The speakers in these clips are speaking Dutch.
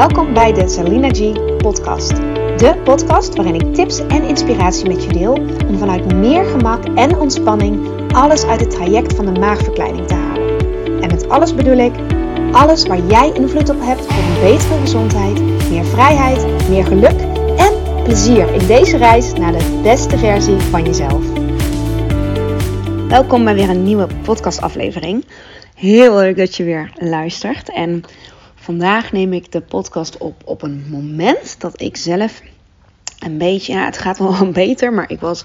Welkom bij de Salina G. podcast. De podcast waarin ik tips en inspiratie met je deel om vanuit meer gemak en ontspanning alles uit het traject van de maagverkleining te halen. En met alles bedoel ik alles waar jij invloed op hebt voor een betere gezondheid, meer vrijheid, meer geluk en plezier in deze reis naar de beste versie van jezelf. Welkom bij weer een nieuwe podcastaflevering. Heel leuk dat je weer luistert en vandaag neem ik de podcast op een moment dat ik zelf een beetje, het gaat wel beter, maar ik was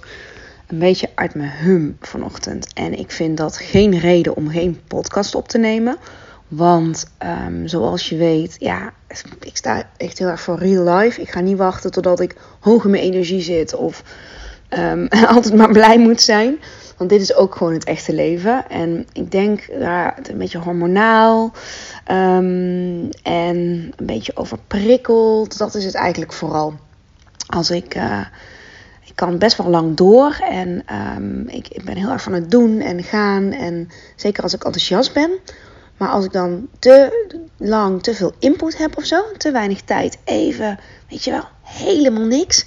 een beetje uit mijn hum vanochtend. En ik vind dat geen reden om geen podcast op te nemen, want zoals je weet, ja, ik sta echt heel erg voor real life. Ik ga niet wachten totdat ik hoog in mijn energie zit of altijd maar blij moet zijn. Want dit is ook gewoon het echte leven. En ik denk, ja, een beetje hormonaal. En een beetje overprikkeld. Dat is het eigenlijk vooral. Als ik... Ik kan best wel lang door. En ik ben heel erg van het doen en gaan. En zeker als ik enthousiast ben. Maar als ik dan te lang te veel input heb of zo. Te weinig tijd. Even, weet je wel, helemaal niks.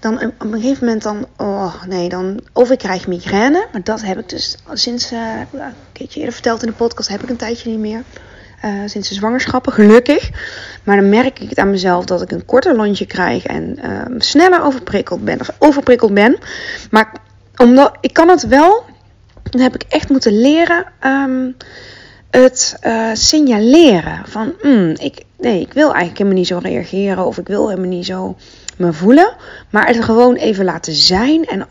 Dan op een gegeven moment of ik krijg migraine. Maar dat heb ik dus sinds, een keertje eerder verteld in de podcast, heb ik een tijdje niet meer. Sinds de zwangerschappen, gelukkig. Maar dan merk ik het aan mezelf dat ik een korter lontje krijg en sneller overprikkeld ben. Maar omdat ik kan het wel, dan heb ik echt moeten leren het signaleren. Van, ik wil eigenlijk helemaal niet zo reageren of ik wil helemaal niet zo me voelen, maar het gewoon even laten zijn en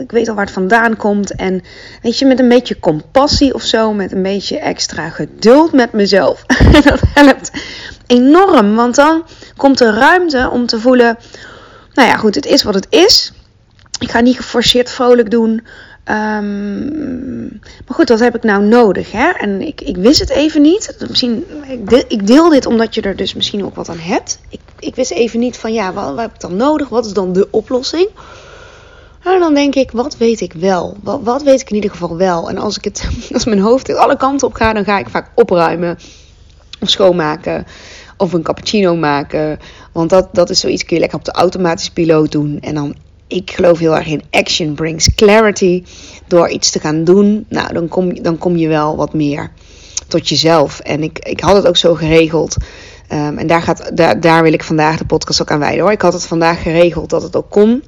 ik weet al waar het vandaan komt en weet je, met een beetje compassie of zo, met een beetje extra geduld met mezelf. Dat helpt enorm, want dan komt er ruimte om te voelen, nou ja goed, het is wat het is. Ik ga niet geforceerd vrolijk doen. Maar goed, wat heb ik nou nodig? Hè? En ik wist het even niet. Misschien, ik deel dit omdat je er dus misschien ook wat aan hebt. Ik wist even niet van wat heb ik dan nodig? Wat is dan de oplossing? En dan denk ik, wat weet ik wel? Wat weet ik in ieder geval wel? En als mijn hoofd alle kanten op gaat, dan ga ik vaak opruimen. Of schoonmaken. Of een cappuccino maken. Want dat is zoiets, kun je lekker op de automatische piloot doen. En dan... Ik geloof heel erg in action brings clarity. Door iets te gaan doen, nou, dan kom je wel wat meer tot jezelf. En ik had het ook zo geregeld. En daar wil ik vandaag de podcast ook aan wijden, hoor. Ik had het vandaag geregeld dat het ook kon.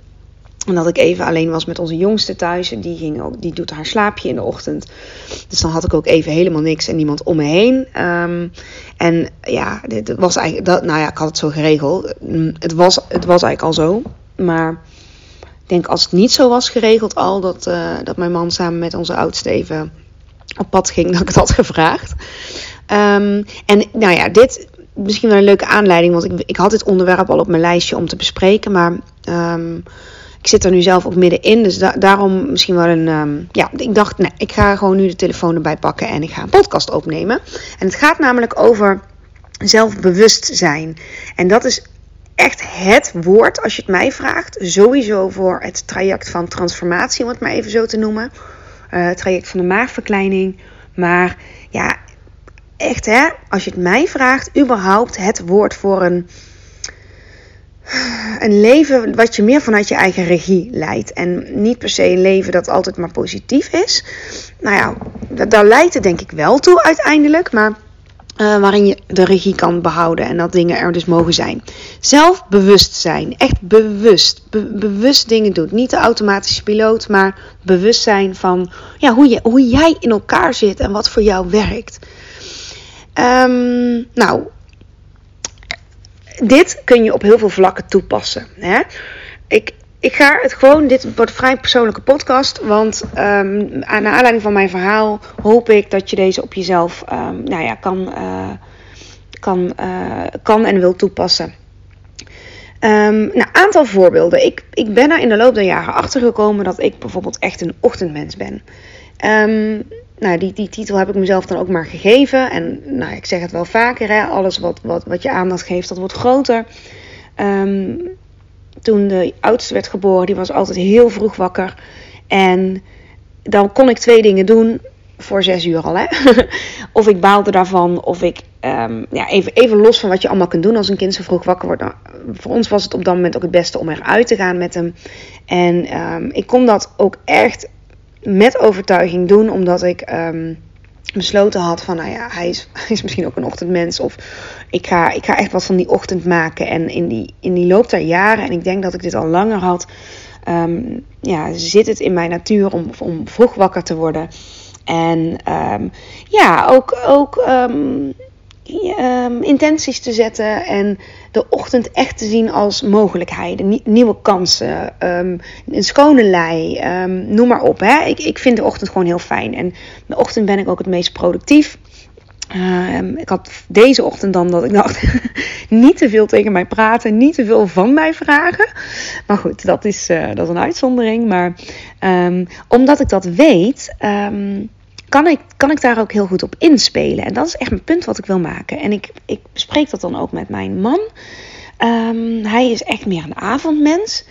En dat ik even alleen was met onze jongste thuis. En die doet haar slaapje in de ochtend. Dus dan had ik ook even helemaal niks en niemand om me heen. En ja, dit was eigenlijk, ik had het zo geregeld. Het was eigenlijk al zo. Maar... Ik denk als het niet zo was geregeld al dat mijn man samen met onze oudste even op pad ging, dat ik het had gevraagd. En nou ja, dit misschien wel een leuke aanleiding, want ik had dit onderwerp al op mijn lijstje om te bespreken. Maar ik zit er nu zelf ook middenin, dus daarom misschien wel een... ik dacht, nee, ik ga gewoon nu de telefoon erbij pakken en ik ga een podcast opnemen. En het gaat namelijk over zelfbewustzijn. En dat is... echt het woord, als je het mij vraagt, sowieso voor het traject van transformatie, om het maar even zo te noemen. Het traject van de maagverkleining. Maar ja, echt hè, als je het mij vraagt, überhaupt het woord voor een leven wat je meer vanuit je eigen regie leidt. En niet per se een leven dat altijd maar positief is. Nou ja, daar leidt het denk ik wel toe uiteindelijk, maar... waarin je de regie kan behouden en dat dingen er dus mogen zijn. Zelfbewust zijn. Echt bewust. Bewust dingen doen. Niet de automatische piloot, maar bewust zijn van hoe jij in elkaar zit en wat voor jou werkt. Dit kun je op heel veel vlakken toepassen. Hè? Ik ga het gewoon, dit wordt een vrij persoonlijke podcast, want aan de aanleiding van mijn verhaal hoop ik dat je deze op jezelf kan en wil toepassen. Aantal voorbeelden. Ik ben er in de loop der jaren achter gekomen dat ik bijvoorbeeld echt een ochtendmens ben. Die titel heb ik mezelf dan ook maar gegeven en ik zeg het wel vaker, hè, alles wat je aandacht geeft, dat wordt groter. Toen de oudste werd geboren, die was altijd heel vroeg wakker. En dan kon ik twee dingen doen. voor 6 uur al, hè. Of ik baalde daarvan, of ik... even los van wat je allemaal kunt doen als een kind zo vroeg wakker wordt. Nou, voor ons was het op dat moment ook het beste om eruit te gaan met hem. En ik kon dat ook echt met overtuiging doen, omdat ik... besloten had van, nou ja, hij is misschien ook een ochtendmens. Of ik ga echt wat van die ochtend maken. En in die loop der jaren, en ik denk dat ik dit al langer had, zit het in mijn natuur om vroeg wakker te worden. En ook intenties te zetten en de ochtend echt te zien als mogelijkheden, nieuwe kansen, een schone lei, noem maar op. Hè? Ik vind de ochtend gewoon heel fijn en de ochtend ben ik ook het meest productief. Ik had deze ochtend dan dat ik dacht, niet te veel tegen mij praten, niet te veel van mij vragen. Maar goed, dat is een uitzondering. Maar omdat ik dat weet... Kan ik daar ook heel goed op inspelen? En dat is echt mijn punt wat ik wil maken. En ik bespreek dat dan ook met mijn man. Hij is echt meer een avondmens.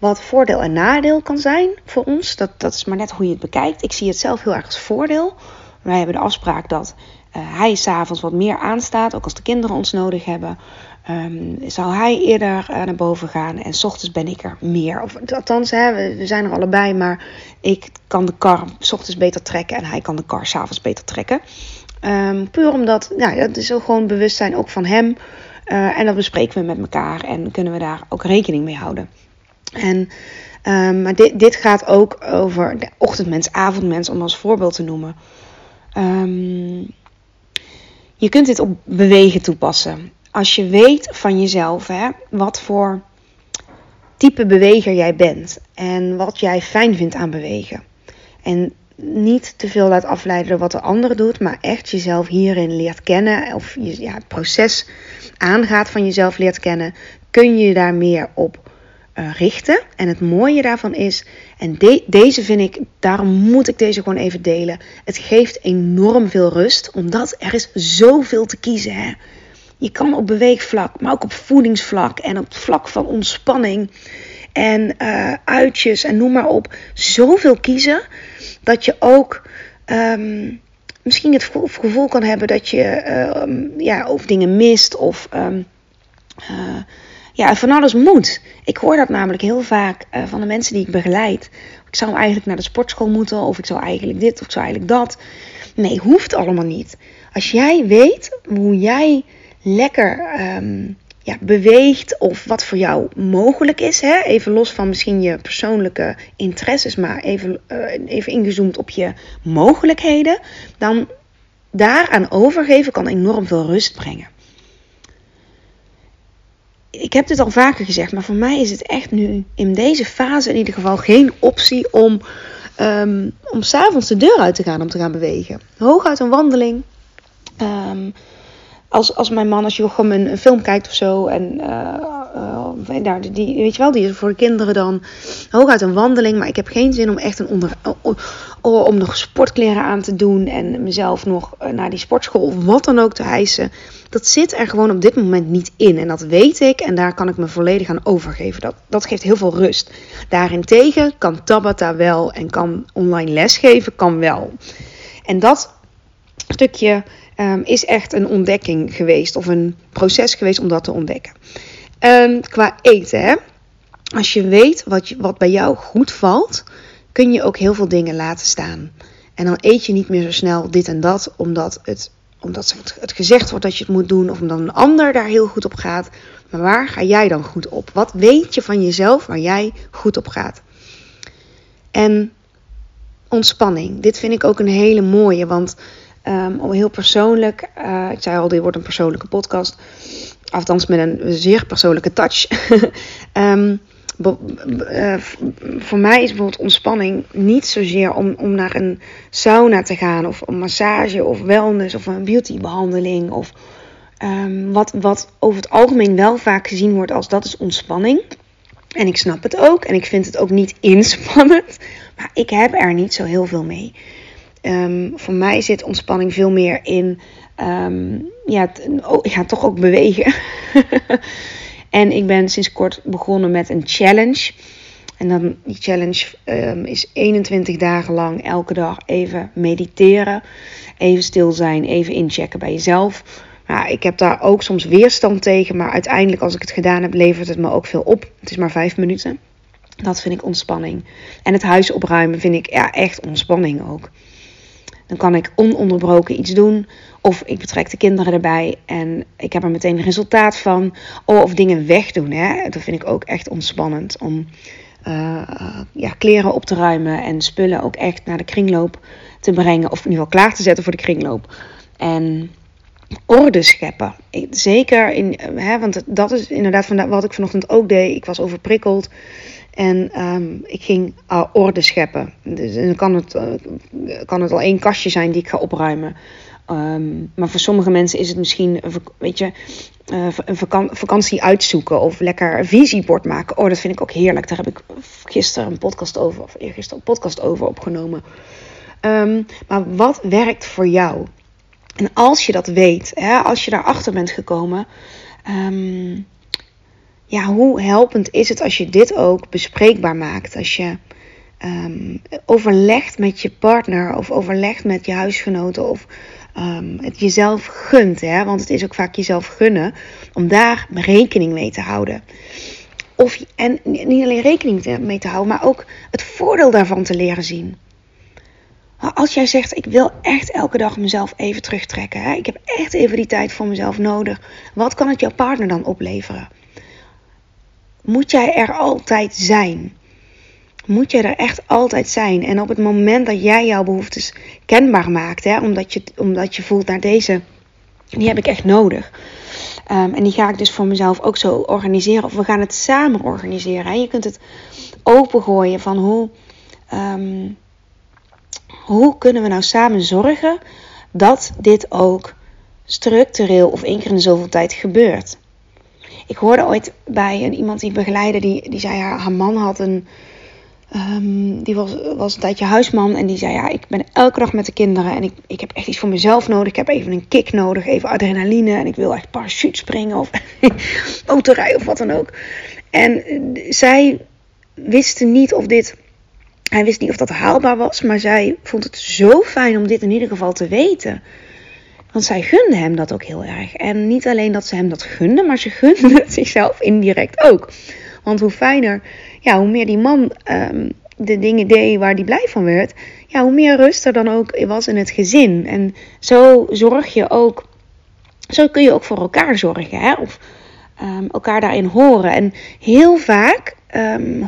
Wat voordeel en nadeel kan zijn voor ons. Dat is maar net hoe je het bekijkt. Ik zie het zelf heel erg als voordeel. Wij hebben de afspraak dat hij 's avonds wat meer aanstaat. Ook als de kinderen ons nodig hebben. Zou hij eerder naar boven gaan en 's ochtends ben ik er meer. Of, althans, we zijn er allebei, maar ik kan de kar 's ochtends beter trekken en hij kan de kar 's avonds beter trekken. Puur omdat, nou, dat is ook gewoon bewustzijn ook van hem. En dat bespreken we met elkaar en kunnen we daar ook rekening mee houden. En, maar dit gaat ook over de ochtendmens, avondmens, om als voorbeeld te noemen. Je kunt dit op bewegen toepassen. Als je weet van jezelf, hè, wat voor type beweger jij bent. En wat jij fijn vindt aan bewegen. En niet te veel laat afleiden door wat de ander doet. Maar echt jezelf hierin leert kennen. Of het proces aangaat van jezelf leert kennen. Kun je daar meer op richten. En het mooie daarvan is. En deze vind ik, daarom moet ik deze gewoon even delen. Het geeft enorm veel rust. Omdat er is zoveel te kiezen, hè. Je kan op beweegvlak, maar ook op voedingsvlak en op het vlak van ontspanning en uitjes en noem maar op. Zoveel kiezen dat je ook misschien het gevoel kan hebben dat je of dingen mist of van alles moet. Ik hoor dat namelijk heel vaak van de mensen die ik begeleid. Ik zou eigenlijk naar de sportschool moeten of ik zou eigenlijk dit of ik zou eigenlijk dat. Nee, hoeft allemaal niet. Als jij weet hoe jij lekker beweegt of wat voor jou mogelijk is. Hè? Even los van misschien je persoonlijke interesses, maar even ingezoomd op je mogelijkheden. Dan daaraan overgeven kan enorm veel rust brengen. Ik heb dit al vaker gezegd, maar voor mij is het echt nu in deze fase in ieder geval geen optie om 's avonds de deur uit te gaan om te gaan bewegen. Hooguit een wandeling. Als mijn man, als je gewoon een film kijkt of zo. En die is voor de kinderen dan hooguit een wandeling. Maar ik heb geen zin om echt om nog sportkleren aan te doen. En mezelf nog naar die sportschool of wat dan ook te hijsen. Dat zit er gewoon op dit moment niet in. En dat weet ik. En daar kan ik me volledig aan overgeven. Dat geeft heel veel rust. Daarentegen kan Tabata wel. En kan online lesgeven, kan wel. En dat stukje... is echt een ontdekking geweest. Of een proces geweest om dat te ontdekken. Qua eten. Hè? Als je weet wat bij jou goed valt. Kun je ook heel veel dingen laten staan. En dan eet je niet meer zo snel dit en dat. Omdat het gezegd wordt dat je het moet doen. Of omdat een ander daar heel goed op gaat. Maar waar ga jij dan goed op? Wat weet je van jezelf waar jij goed op gaat? En ontspanning. Dit vind ik ook een hele mooie. Want... heel persoonlijk, ik zei al, dit wordt een persoonlijke podcast. Althans met een zeer persoonlijke touch. Voor mij is bijvoorbeeld ontspanning niet zozeer om naar een sauna te gaan. Of een massage of wellness of een beautybehandeling. Of wat over het algemeen wel vaak gezien wordt als dat is ontspanning. En ik snap het ook. En ik vind het ook niet inspannend. Maar ik heb er niet zo heel veel mee. Voor mij zit ontspanning veel meer in... ik ga toch ook bewegen. En ik ben sinds kort begonnen met een challenge. En dan die challenge is 21 dagen lang elke dag even mediteren. Even stil zijn, even inchecken bij jezelf. Nou, ik heb daar ook soms weerstand tegen. Maar uiteindelijk als ik het gedaan heb, levert het me ook veel op. Het is maar 5 minuten. Dat vind ik ontspanning. En het huis opruimen vind ik ja, echt ontspanning ook. Dan kan ik ononderbroken iets doen. Of ik betrek de kinderen erbij. En ik heb er meteen een resultaat van. Of dingen wegdoen. Hè? Dat vind ik ook echt ontspannend. Om kleren op te ruimen. En spullen ook echt naar de kringloop te brengen. Of in ieder geval klaar te zetten voor de kringloop. En orde scheppen. Zeker in. Want dat is inderdaad wat ik vanochtend ook deed. Ik was overprikkeld. En ik ging orde scheppen. Dus dan kan het al 1 kastje zijn die ik ga opruimen. Maar voor sommige mensen is het misschien een vakantie uitzoeken. Of lekker een visiebord maken. Oh, dat vind ik ook heerlijk. Daar heb ik gisteren een podcast over opgenomen. Maar wat werkt voor jou? En als je dat weet, hè, als je daarachter bent gekomen. Hoe helpend is het als je dit ook bespreekbaar maakt? Als je overlegt met je partner of overlegt met je huisgenoten of het jezelf gunt. Hè? Want het is ook vaak jezelf gunnen om daar rekening mee te houden. En niet alleen rekening mee te houden, maar ook het voordeel daarvan te leren zien. Als jij zegt, ik wil echt elke dag mezelf even terugtrekken. Hè? Ik heb echt even die tijd voor mezelf nodig. Wat kan het jouw partner dan opleveren? Moet jij er altijd zijn? Moet jij er echt altijd zijn? En op het moment dat jij jouw behoeftes kenbaar maakt. Hè, omdat je voelt naar deze. Die heb ik echt nodig. En die ga ik dus voor mezelf ook zo organiseren. Of we gaan het samen organiseren. Hè. Je kunt het opengooien van hoe kunnen we nou samen zorgen. Dat dit ook structureel of 1 keer in de zoveel tijd gebeurt. Ik hoorde ooit bij iemand die ik begeleidde, die zei haar man had een. Die was een tijdje huisman en die zei ja, ik ben elke dag met de kinderen en ik heb echt iets voor mezelf nodig. Ik heb even een kick nodig, even adrenaline en ik wil echt parachute springen of autorijden of wat dan ook. En zij wist niet of dit. Hij wist niet of dat haalbaar was, maar zij vond het zo fijn om dit in ieder geval te weten. Want zij gunde hem dat ook heel erg. En niet alleen dat ze hem dat gunde, maar ze gunde het zichzelf indirect ook. Want hoe fijner, ja, hoe meer die man de dingen deed waar hij blij van werd. Ja, hoe meer rust er dan ook was in het gezin. En zo kun je ook voor elkaar zorgen. Hè? Of elkaar daarin horen. En heel vaak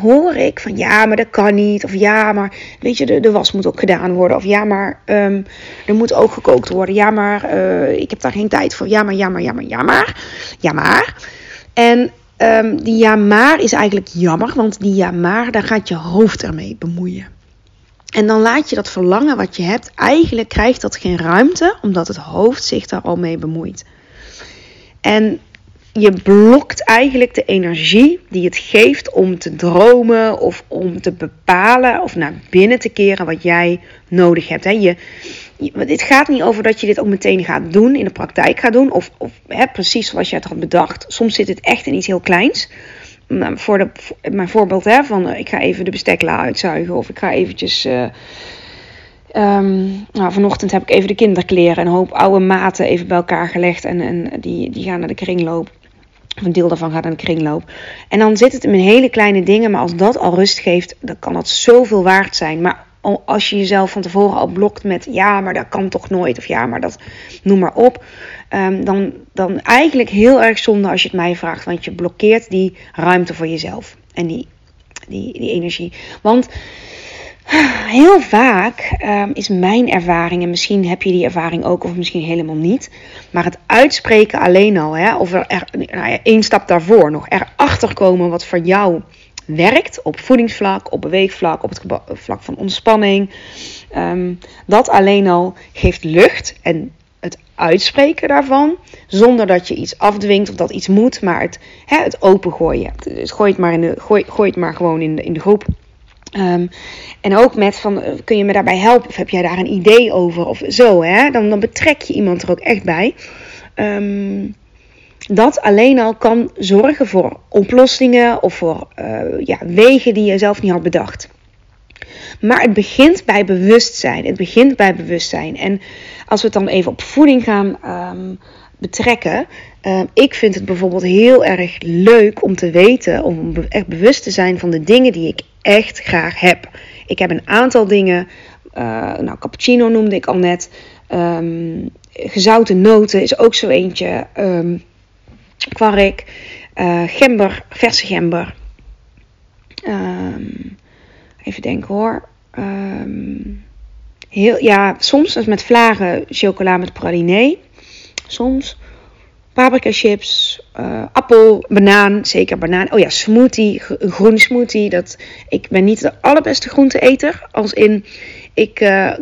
hoor ik van ja, maar dat kan niet. Of ja, maar weet je, de was moet ook gedaan worden. Of ja, maar er moet ook gekookt worden. Ja, maar ik heb daar geen tijd voor. Ja, maar. En die ja, maar is eigenlijk jammer. Want die ja, maar, daar gaat je hoofd ermee bemoeien. En dan laat je dat verlangen wat je hebt. Eigenlijk krijgt dat geen ruimte. Omdat het hoofd zich daar al mee bemoeit. En je blokt eigenlijk de energie die het geeft om te dromen of om te bepalen of naar binnen te keren wat jij nodig hebt. Dit gaat niet over dat je dit ook meteen gaat doen, in de praktijk gaat doen of precies zoals je het had bedacht. Soms zit het echt in iets heel kleins. Nou, mijn voorbeeld van ik ga even de bestekla uitzuigen of ik ga eventjes... vanochtend heb ik even de kinderkleren en een hoop oude maten even bij elkaar gelegd. En die gaan naar de kringloop. Of een deel daarvan gaat naar de kringloop. En dan zit het in hele kleine dingen. Maar als dat al rust geeft, dan kan dat zoveel waard zijn. Maar als je jezelf van tevoren al blokt met ja, maar dat kan toch nooit. Of ja, maar dat noem maar op. Dan eigenlijk heel erg zonde als je het mij vraagt. Want je blokkeert die ruimte voor jezelf. En die energie. Want... heel vaak is mijn ervaring, en misschien heb je die ervaring ook of misschien helemaal niet, maar het uitspreken alleen al, of er 1 stap daarvoor nog erachter komen wat voor jou werkt op voedingsvlak, op beweegvlak, op het vlak van ontspanning, dat alleen al geeft lucht en het uitspreken daarvan, zonder dat je iets afdwingt of dat iets moet, maar het opengooien, dus gooi het maar gewoon in de groep. En ook met van, kun je me daarbij helpen? Of heb jij daar een idee over? Of zo, hè? Dan betrek je iemand er ook echt bij. Dat alleen al kan zorgen voor oplossingen of voor wegen die je zelf niet had bedacht. Maar het begint bij bewustzijn. Het begint bij bewustzijn. En als we het dan even op voeding gaan betrekken. Ik vind het bijvoorbeeld heel erg leuk om te weten, om echt bewust te zijn van de dingen die ik echt graag heb. Ik heb een aantal dingen, cappuccino noemde ik al net. Gezouten noten is ook zo eentje. Kwark, gember, verse gember. Even denken hoor. Soms met vlagen chocola met praliné. Soms paprika chips, appel, banaan, zeker banaan. Oh ja, smoothie, groene smoothie. Ik ben niet de allerbeste groenteeter. Als in, ik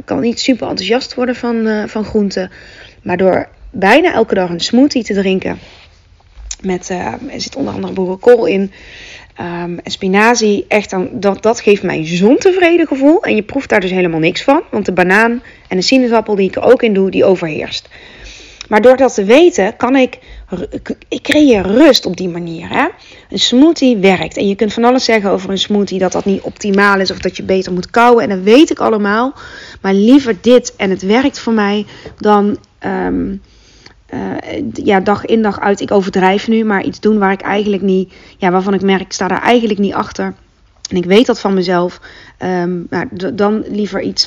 kan niet super enthousiast worden van groenten. Maar door bijna elke dag een smoothie te drinken. Er zit onder andere boerenkool in. En spinazie, echt dat geeft mij zo'n tevreden gevoel. En je proeft daar dus helemaal niks van. Want de banaan en de sinaasappel die ik er ook in doe, die overheerst. Maar door dat te weten, kan ik creëer rust op die manier. Hè? Een smoothie werkt. En je kunt van alles zeggen over een smoothie, dat dat niet optimaal is of dat je beter moet kauwen. En dat weet ik allemaal. Maar liever dit en het werkt voor mij dan dag in dag uit. Ik overdrijf nu, maar iets doen waar ik eigenlijk niet, waarvan ik merk, ik sta daar eigenlijk niet achter. En ik weet dat van mezelf. Dan liever iets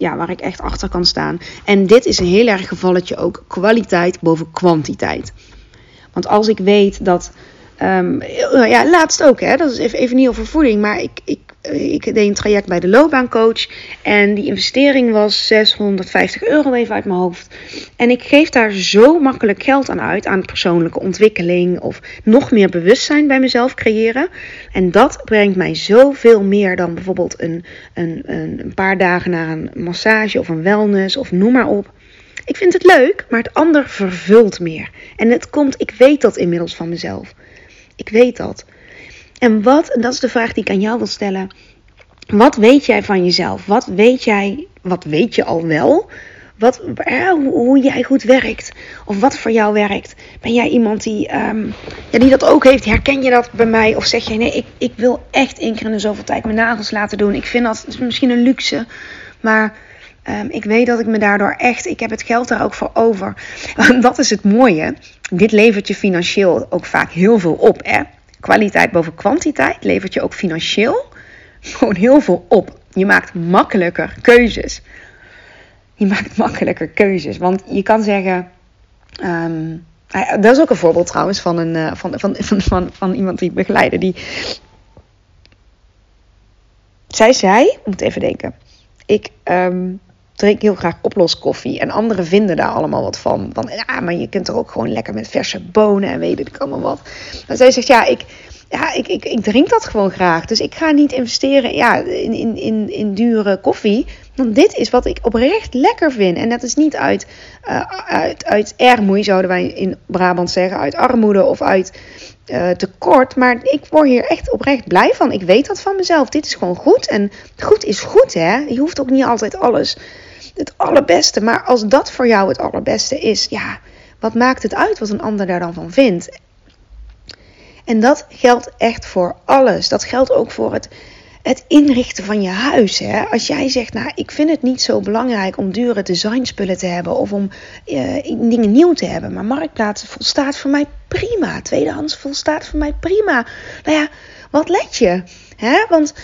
waar ik echt achter kan staan. En dit is een heel erg gevalletje ook. Kwaliteit boven kwantiteit. Want als ik weet dat... laatst ook. Hè, dat is even niet over voeding. Maar ik deed een traject bij de loopbaancoach. En die investering was €650 even uit mijn hoofd. En ik geef daar zo makkelijk geld aan uit. Aan persoonlijke ontwikkeling. Of nog meer bewustzijn bij mezelf creëren. En dat brengt mij zoveel meer dan bijvoorbeeld een paar dagen naar een massage. Of een wellness. Of noem maar op. Ik vind het leuk. Maar het ander vervult meer. En het komt. Ik weet dat inmiddels van mezelf. Ik weet dat. En dat is de vraag die ik aan jou wil stellen. Wat weet jij van jezelf? Wat weet je al wel? Hoe jij goed werkt? Of wat voor jou werkt? Ben jij iemand die dat ook heeft? Herken je dat bij mij? Of zeg jij, nee, ik wil echt 1 keer in de zoveel tijd mijn nagels laten doen. Ik vind dat misschien een luxe. Maar ik weet dat ik me daardoor echt... Ik heb het geld daar ook voor over. Dat is het mooie. Dit levert je financieel ook vaak heel veel op, hè? Kwaliteit boven kwantiteit levert je ook financieel gewoon heel veel op. Je maakt makkelijker keuzes. Want je kan zeggen... dat is ook een voorbeeld trouwens van van iemand die ik begeleidde. Zij zei... Ik moet even denken. Ik drink heel graag oploskoffie. En anderen vinden daar allemaal wat van. Maar je kunt er ook gewoon lekker met verse bonen en weet ik allemaal wat. Maar zij zegt, ik drink dat gewoon graag. Dus ik ga niet investeren in dure koffie. Want dit is wat ik oprecht lekker vind. En dat is niet uit ermoei, zouden wij in Brabant zeggen. Uit armoede of uit tekort. Maar ik word hier echt oprecht blij van. Ik weet dat van mezelf. Dit is gewoon goed. En goed is goed, hè. Je hoeft ook niet altijd alles. Het allerbeste. Maar als dat voor jou het allerbeste is. Ja, wat maakt het uit wat een ander daar dan van vindt? En dat geldt echt voor alles. Dat geldt ook voor het inrichten van je huis. Hè? Als jij zegt, ik vind het niet zo belangrijk om dure designspullen te hebben. Of om dingen nieuw te hebben. Maar Marktplaats volstaat voor mij prima. Tweedehands volstaat voor mij prima. Wat let je? Hè? Want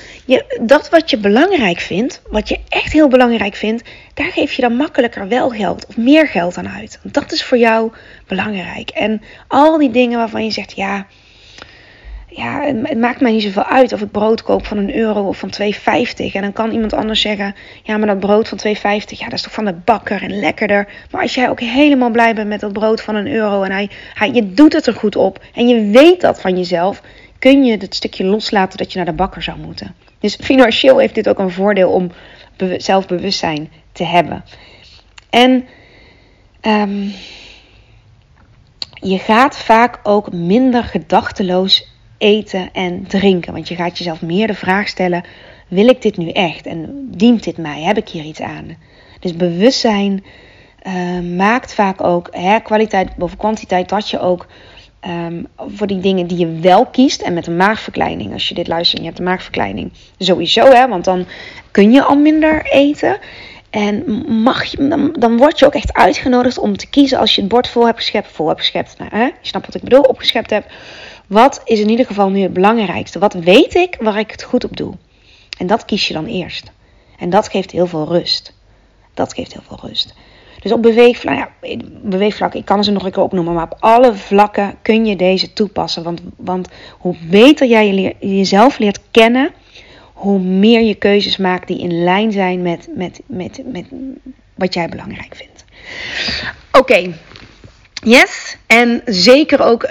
dat wat je belangrijk vindt. Wat je echt heel belangrijk vindt. Daar geef je dan makkelijker wel geld. Of meer geld aan uit. Want dat is voor jou belangrijk. En al die dingen waarvan je zegt, het maakt mij niet zoveel uit of ik brood koop van €1 of van €2,50. En dan kan iemand anders zeggen, maar dat brood van €2,50, dat is toch van de bakker en lekkerder. Maar als jij ook helemaal blij bent met dat brood van €1 en je doet het er goed op en je weet dat van jezelf, kun je dat stukje loslaten dat je naar de bakker zou moeten. Dus financieel heeft dit ook een voordeel om zelfbewustzijn te hebben. En... je gaat vaak ook minder gedachteloos eten en drinken. Want je gaat jezelf meer de vraag stellen, wil ik dit nu echt? En dient dit mij? Heb ik hier iets aan? Dus bewustzijn maakt vaak ook kwaliteit boven kwantiteit. Dat je ook Voor die dingen die je wel kiest. En met een maagverkleining. Als je dit luistert en je hebt een maagverkleining. Sowieso, hè. Want dan kun je al minder eten. En mag je, dan word je ook echt uitgenodigd om te kiezen. Als je het bord vol hebt geschept. Nou, hè? Je snapt wat ik bedoel. Opgeschept heb. Wat is in ieder geval nu het belangrijkste? Wat weet ik waar ik het goed op doe? En dat kies je dan eerst. En dat geeft heel veel rust. Dus op beweegvlak, ik kan ze nog een keer opnoemen, maar op alle vlakken kun je deze toepassen. Want hoe beter jij jezelf leert kennen, hoe meer je keuzes maakt die in lijn zijn met wat jij belangrijk vindt. Oké. Yes, en zeker ook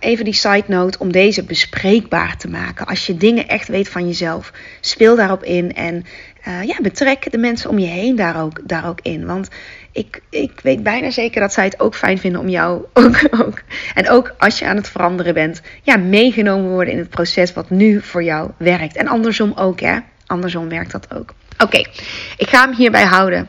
even die side note om deze bespreekbaar te maken. Als je dingen echt weet van jezelf, speel daarop in en betrek de mensen om je heen daar ook in. Want ik weet bijna zeker dat zij het ook fijn vinden om jou ook. En ook als je aan het veranderen bent, meegenomen worden in het proces wat nu voor jou werkt. En andersom ook, hè. Andersom werkt dat ook. Oké, ik ga hem hierbij houden.